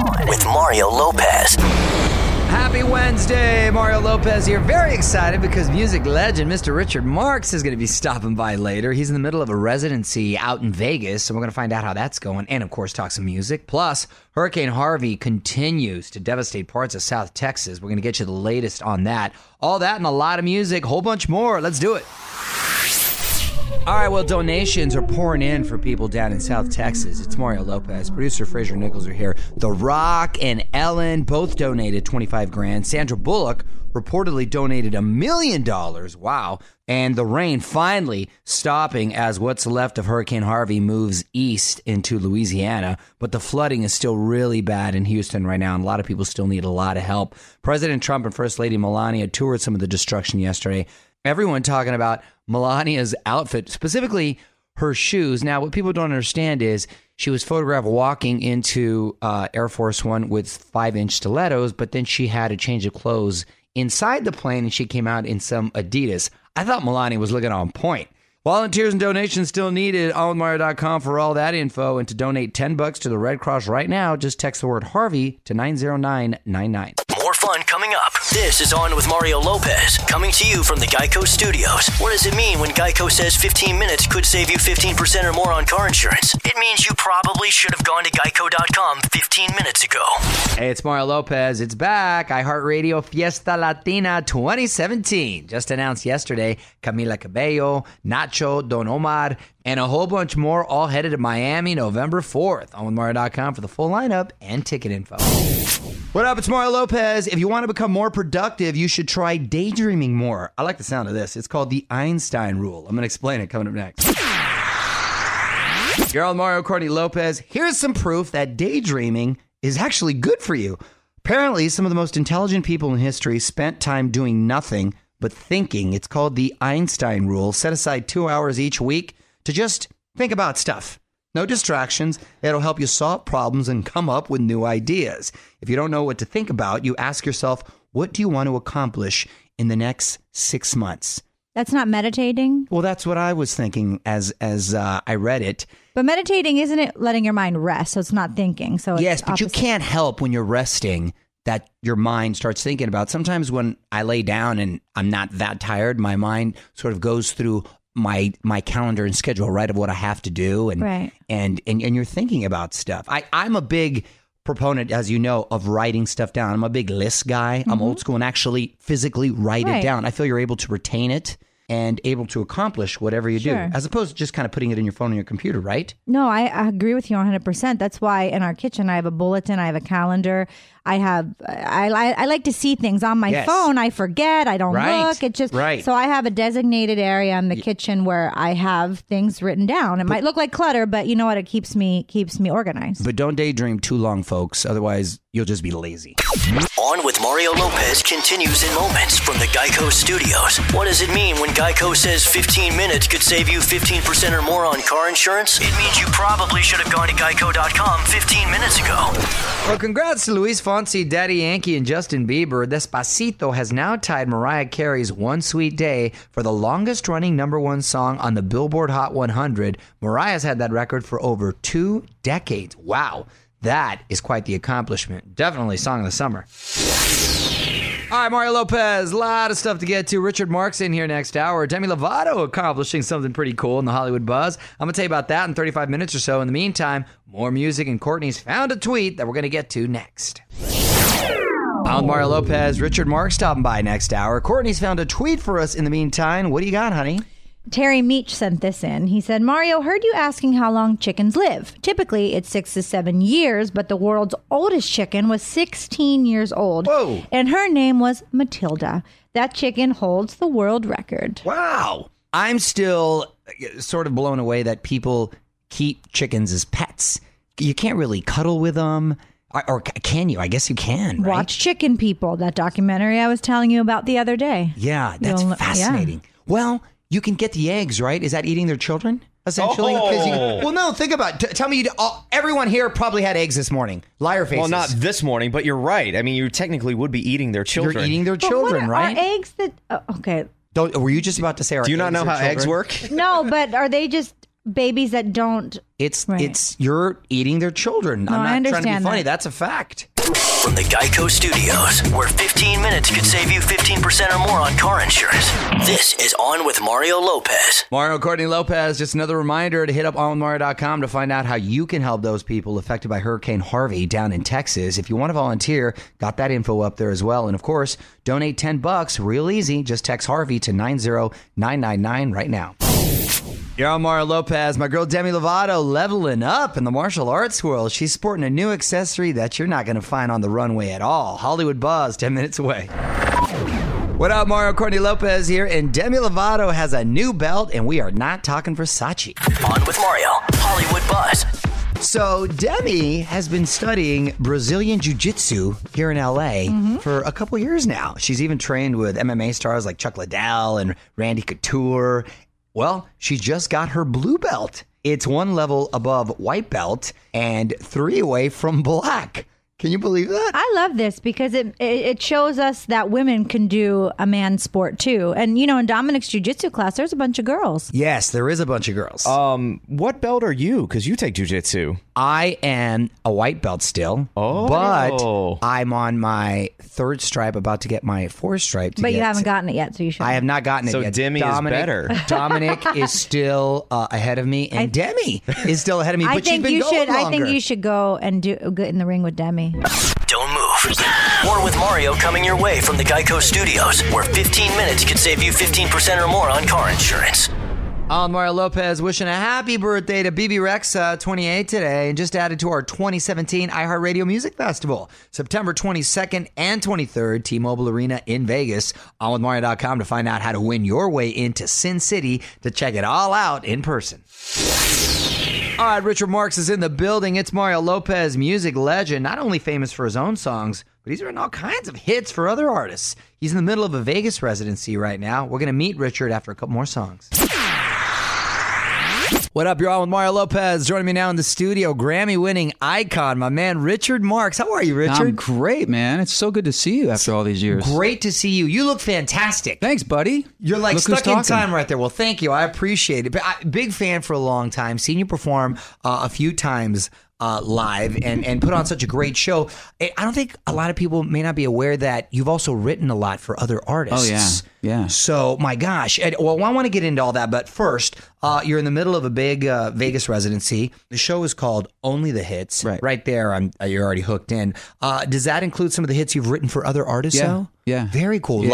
On with Mario Lopez. Happy Wednesday, Mario Lopez here. Very excited because music legend Mr. Richard Marx is going to be stopping by later. He's in the middle of a residency out in Vegas, so we're going to find out how that's going and, of course, talk some music. Plus, Hurricane Harvey continues to devastate parts of South Texas. We're going to get you the latest on that. All that and a lot of music, whole bunch more. Let's do it. All right, well, donations are pouring in for people down in South Texas. It's Mario Lopez. Producer Fraser Nichols are here. The Rock and Ellen both donated $25,000. Sandra Bullock reportedly donated $1 million. Wow. And the rain finally stopping as what's left of Hurricane Harvey moves east into Louisiana. But the flooding is still really bad in Houston right now, and a lot of people still need a lot of help. President Trump and First Lady Melania toured some of the destruction yesterday. Everyone talking about Melania's outfit, specifically her shoes. Now, what people don't understand is she was photographed walking into Air Force One with 5-inch stilettos, but then she had a change of clothes inside the plane, and she came out in some Adidas. I thought Melania was looking on point. Volunteers and donations still needed. OnWithMario.com for all that info. And to donate $10 to the Red Cross right now, just text the word Harvey to 90999. More fun coming up. This is On with Mario Lopez, coming to you from the Geico Studios. What does it mean when Geico says 15 minutes could save you 15% or more on car insurance? It means you probably should have gone to Geico.com 15 minutes ago. Hey, it's Mario Lopez. It's back. iHeartRadio Fiesta Latina 2017. Just announced yesterday, Camila Cabello, Nacho, Don Omar, and a whole bunch more, all headed to Miami November 4th. OnWithMario.com for the full lineup and ticket info. What up? It's Mario Lopez. If you want to become more productive, you should try daydreaming more. I like the sound of this. It's called the Einstein rule. I'm going to explain it coming up next. You're on Mario Courtney Lopez. Here's some proof that daydreaming is actually good for you. Apparently, some of the most intelligent people in history spent time doing nothing but thinking. It's called the Einstein rule. Set aside 2 hours each week to just think about stuff. No distractions. It'll help you solve problems and come up with new ideas. If you don't know what to think about, you ask yourself, what do you want to accomplish in the next 6 months? That's not meditating? Well, that's what I was thinking as I read it. But meditating, isn't it letting your mind rest? So it's not thinking. So it's yes, but opposite. You can't help when you're resting that your mind starts thinking about. Sometimes when I lay down and I'm not that tired, my mind sort of goes through my calendar and schedule, right, of what I have to do. And right. and you're thinking about stuff. I'm a big proponent, as you know, of writing stuff down. I'm a big list guy. Mm-hmm. I'm old school and actually physically write it down. I feel you're able to retain it and able to accomplish whatever you do, as opposed to just kind of putting it in your phone or your computer, right? No, I agree with you 100%. That's why in our kitchen, I have a bulletin, I have a calendar. I like to see things on my phone. I forget. I don't look. It just So I have a designated area in the kitchen where I have things written down. It might look like clutter, but you know what? It keeps me organized. But don't daydream too long, folks. Otherwise, you'll just be lazy. On with Mario Lopez continues in moments from the Geico Studios. What does it mean when Geico says 15 minutes could save you 15% or more on car insurance? It means you probably should have gone to Geico.com 15 minutes ago. Well, congrats to Luis Fonsi, Daddy Yankee, and Justin Bieber. Despacito has now tied Mariah Carey's One Sweet Day for the longest-running #1 song on the Billboard Hot 100. Mariah's had that record for over 2 decades. Wow. That is quite the accomplishment. Definitely song of the summer. All right, Mario Lopez, a lot of stuff to get to. Richard Marx in here next hour. Demi Lovato accomplishing something pretty cool in the Hollywood buzz. I'm going to tell you about that in 35 minutes or so. In the meantime, more music, and Courtney's found a tweet that we're going to get to next. I'm Mario Lopez. Richard Marx stopping by next hour. Courtney's found a tweet for us in the meantime. What do you got, honey? Terry Meach sent this in. He said, Mario, heard you asking how long chickens live. Typically, it's 6 to 7 years, but the world's oldest chicken was 16 years old. Whoa. And her name was Matilda. That chicken holds the world record. Wow. I'm still sort of blown away that people keep chickens as pets. You can't really cuddle with them. Or can you? I guess you can, right? Watch Chicken People, that documentary I was telling you about the other day. Yeah, that's fascinating. Yeah. Well, you can get the eggs, right? Is that eating their children, essentially? Oh. Well, no, think about it. Tell me, everyone here probably had eggs this morning. Liar faces. Well, not this morning, but you're right. I mean, you technically would be eating their children. You're eating their children, right? Are eggs that... Oh, okay. Were you just about to say our eggs? Do you not know how eggs work? No, but are they just... babies that don't. It's you're eating their children. No, I'm not trying to be funny. That's a fact. From the Geico Studios, where 15 minutes could save you 15% or more on car insurance. This is On With Mario Lopez. Mario Courtney Lopez, just another reminder to hit up onwithmario.com to find out how you can help those people affected by Hurricane Harvey down in Texas. If you want to volunteer, got that info up there as well. And of course, donate $10, real easy. Just text Harvey to 90999 right now. You're on Mario Lopez. My girl Demi Lovato leveling up in the martial arts world. She's sporting a new accessory that you're not going to find on the runway at all. Hollywood Buzz, 10 minutes away. What up, Mario Courtney Lopez here, and Demi Lovato has a new belt, and we are not talking Versace. On With Mario, Hollywood Buzz. So Demi has been studying Brazilian Jiu-Jitsu here in LA for a couple years now. She's even trained with MMA stars like Chuck Liddell and Randy Couture. Well, she just got her blue belt. It's one level above white belt and three away from black. Can you believe that? I love this because it shows us that women can do a man's sport too. And, you know, in Dominic's jiu-jitsu class, there's a bunch of girls. Yes, there is a bunch of girls. What belt are you? Because you take jiu-jitsu. I am a white belt still. Oh. But I'm on my third stripe, about to get my fourth stripe. But you haven't gotten it yet, so you should. I have not gotten it yet. So Demi is better. Dominic is still ahead of me, and Demi is still ahead of me, but she's been going longer. I think you should go and get in the ring with Demi. Don't move. More With Mario coming your way from the Geico Studios, where 15 minutes could save you 15% or more on car insurance. I'm Mario Lopez, wishing a happy birthday to Bebe Rexha, 28 today, and just added to our 2017 iHeartRadio Music Festival, September 22nd and 23rd, T-Mobile Arena in Vegas. OnWithMario.com to find out how to win your way into Sin City to check it all out in person. All right, Richard Marx is in the building. It's Mario Lopez, music legend, not only famous for his own songs, but he's written all kinds of hits for other artists. He's in the middle of a Vegas residency right now. We're going to meet Richard after a couple more songs. What up, y'all? With Mario Lopez. Joining me now in the studio, Grammy-winning icon, my man Richard Marx. How are you, Richard? I'm great, man. It's so good to see you after all these years. Great to see you. You look fantastic. Thanks, buddy. You're like stuck in time right there. Well, thank you. I appreciate it. But big fan for a long time. Seen you perform a few times live and put on such a great show. I don't think a lot of people may not be aware that you've also written a lot for other artists. Oh, yeah. Yeah. So, my gosh. Well, I want to get into all that, but first, you're in the middle of a big Vegas residency. The show is called Only the Hits. Right there, you're already hooked in. Does that include some of the hits you've written for other artists? Yeah. Though? Yeah. Very cool. Yeah.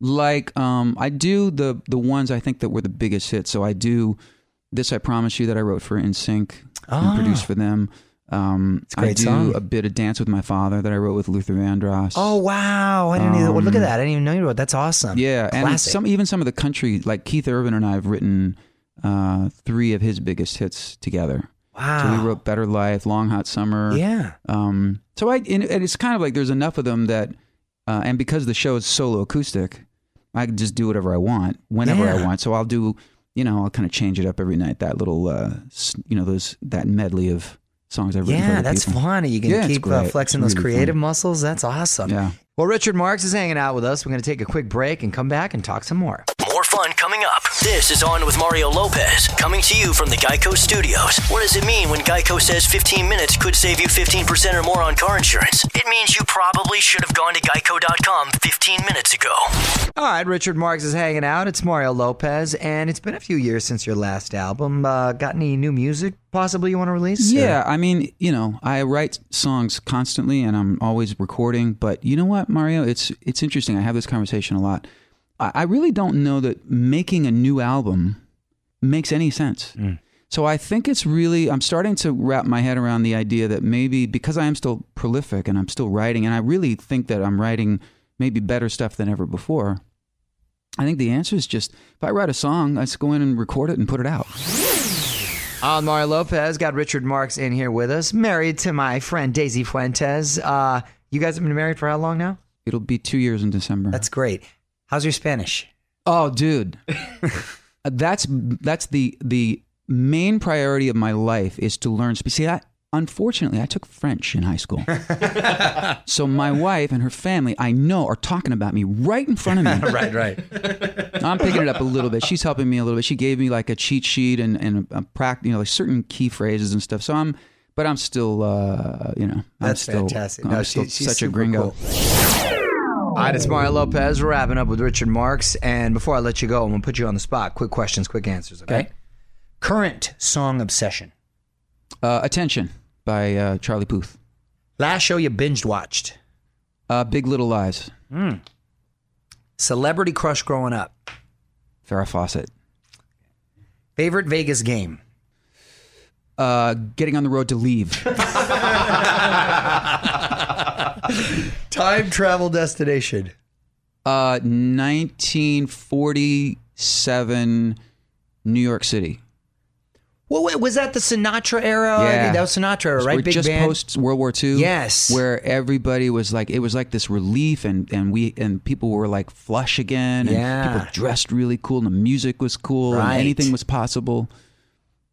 Like, I do the ones I think that were the biggest hits. So, I do This I Promise You that I wrote for NSYNC and produced for them. I do a bit of Dance With My Father that I wrote with Luther Vandross. Oh, wow. I didn't even look at that. I didn't even know you wrote. That's awesome. Yeah. Classic. And some of the country, like Keith Urban and I have written three of his biggest hits together. Wow. So we wrote Better Life, Long Hot Summer. Yeah. So it's kind of like there's enough of them that, and because the show is solo acoustic, I can just do whatever I want, whenever I want. So I'll do, I'll kind of change it up every night, that little, that medley of songs I've written for other that's people. Fun. You can keep flexing those creative muscles. That's awesome. Yeah. Well, Richard Marx is hanging out with us. We're going to take a quick break and come back and talk some more. More fun coming up. This is On With Mario Lopez, coming to you from the Geico Studios. What does it mean when Geico says 15 minutes could save you 15% or more on car insurance? It means you probably should have gone to geico.com 15 minutes ago. All right, Richard Marx is hanging out. It's Mario Lopez, and it's been a few years since your last album. Got any new music possibly you want to release? Yeah, I write songs constantly, and I'm always recording, but you know what, Mario? It's interesting. I have this conversation a lot. I really don't know that making a new album makes any sense. Mm. So I think I'm starting to wrap my head around the idea that maybe because I am still prolific and I'm still writing, and I really think that I'm writing maybe better stuff than ever before, I think the answer is just, if I write a song, I just go in and record it and put it out. I'm Mario Lopez, got Richard Marx in here with us, married to my friend Daisy Fuentes. You guys have been married for how long now? It'll be 2 years in December. That's great. How's your Spanish? Oh, dude. That's the main priority of my life is to learn. See, Unfortunately, I took French in high school. So my wife and her family, I know, are talking about me right in front of me. Right. I'm picking it up a little bit. She's helping me a little bit. She gave me like a cheat sheet and a practice, you know, like certain key phrases and stuff. So I'm still, you know. That's fantastic. I'm still such a gringo. Cool. All right, it's Mario Lopez. We're wrapping up with Richard Marx. And before I let you go, I'm going to put you on the spot. Quick questions, quick answers, okay? Current song obsession. Attention by Charlie Puth. Last show you binged watched. Big Little Lies. Mm. Celebrity crush growing up. Farrah Fawcett. Favorite Vegas game. Getting on the road to leave. Time travel destination. 1947, New York City. Well, was that the Sinatra era? Yeah. I mean, that was Sinatra era, right? We're big just band. Post World War II. Yes, where everybody was like, it was like this relief, and people were like flush again, and people dressed really cool, and the music was cool, and anything was possible.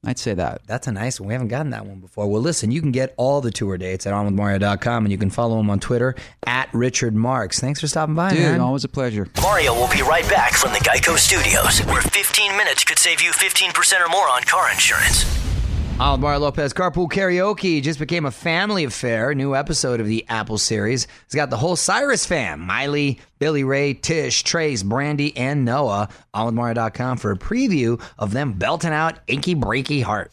I'd say that. That's a nice one. We haven't gotten that one before. Well, listen, you can get all the tour dates at onwithmario.com, and you can follow him on Twitter at Richard Marx. Thanks for stopping by, man. Dude, always a pleasure. Mario will be right back from the Geico Studios, where 15 minutes could save you 15% or more on car insurance. I'm Mario Lopez. Carpool Karaoke just became a family affair. New episode of the Apple series. It's got the whole Cyrus fam. Miley, Billy Ray, Tish, Trace, Brandy, and Noah. On with Mario.com for a preview of them belting out Achy Breaky Heart.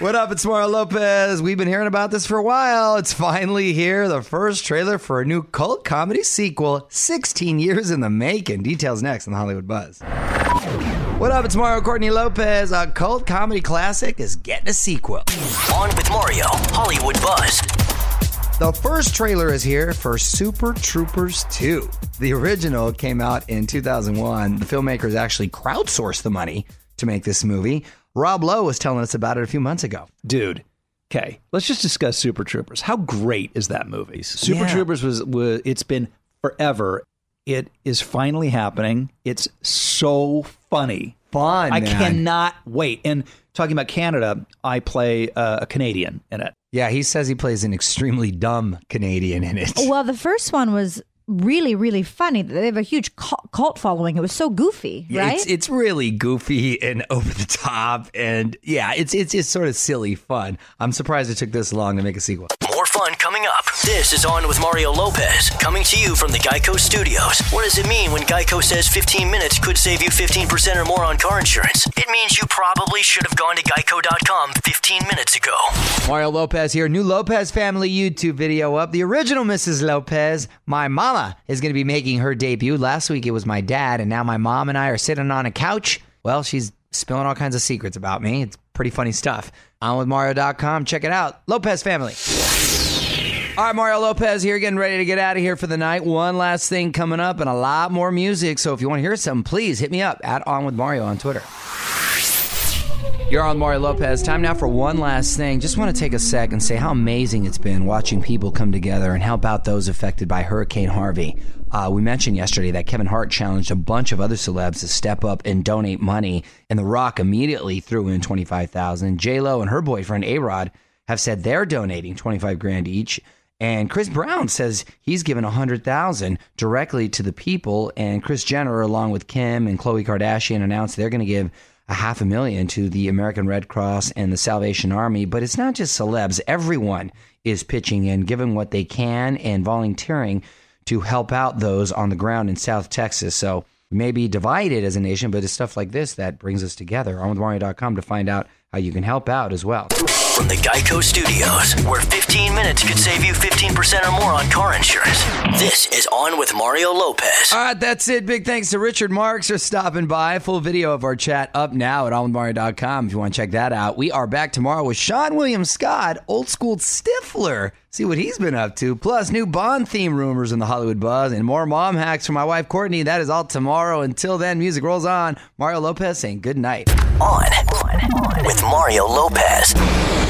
What up? It's Mario Lopez. We've been hearing about this for a while. It's finally here. The first trailer for a new cult comedy sequel, 16 years in the making. Details next on the Hollywood Buzz. What up, it's Mario Courtney Lopez. A cult comedy classic is getting a sequel. On with Mario, Hollywood Buzz. The first trailer is here for Super Troopers 2. The original came out in 2001. The filmmakers actually crowdsourced the money to make this movie. Rob Lowe was telling us about it a few months ago. Dude. Okay, let's just discuss Super Troopers. How great is that movie? Super Troopers was it's been forever. It is finally happening. It's so funny. Fun, I cannot wait. And talking about Canada, I play a Canadian in it. Yeah, he says he plays an extremely dumb Canadian in it. Well, the first one was really, really funny. They have a huge cult following. It was so goofy, right? It's really goofy and over the top. And yeah, it's sort of silly fun. I'm surprised it took this long to make a sequel. More fun coming up. This is On with Mario Lopez, coming to you from the Geico Studios. What does it mean when Geico says 15 minutes could save you 15% or more on car insurance? It means you probably should have gone to Geico.com 15 minutes ago. Mario Lopez here. New Lopez family YouTube video up. The original Mrs. Lopez, my mama, is going to be making her debut. Last week it was my dad, and now my mom and I are sitting on a couch. Well, she's spilling all kinds of secrets about me. It's pretty funny stuff. OnWithMario.com. Check it out. Lopez family. All right, Mario Lopez here, getting ready to get out of here for the night. One last thing coming up and a lot more music. So if you want to hear something, please hit me up at On With Mario on Twitter. You're on Mario Lopez. Time now for one last thing. Just want to take a sec and say how amazing it's been watching people come together and help out those affected by Hurricane Harvey. We mentioned yesterday that Kevin Hart challenged a bunch of other celebs to step up and donate money, and The Rock immediately threw in $25,000. J-Lo and her boyfriend A-Rod have said they're donating $25,000 each. And Chris Brown says he's given $100,000 directly to the people. And Kris Jenner, along with Kim and Khloe Kardashian, announced they're going to give $500,000 to the American Red Cross and the Salvation Army. But it's not just celebs. Everyone is pitching in, giving what they can and volunteering to help out those on the ground in South Texas. So we may be divided as a nation, but it's stuff like this that brings us together. OnWithMario.com to find out how you can help out as well. From the Geico Studios, where 15 minutes could save you 15% or more on car insurance. This is On with Mario Lopez. All right, that's it. Big thanks to Richard Marx for stopping by. Full video of our chat up now at onwithmario.com if you want to check that out. We are back tomorrow with Sean William Scott, Old School Stifler. See what he's been up to. Plus, new Bond theme rumors in the Hollywood Buzz and more mom hacks from my wife, Courtney. That is all tomorrow. Until then, music rolls on. Mario Lopez saying good night. On with Mario Lopez.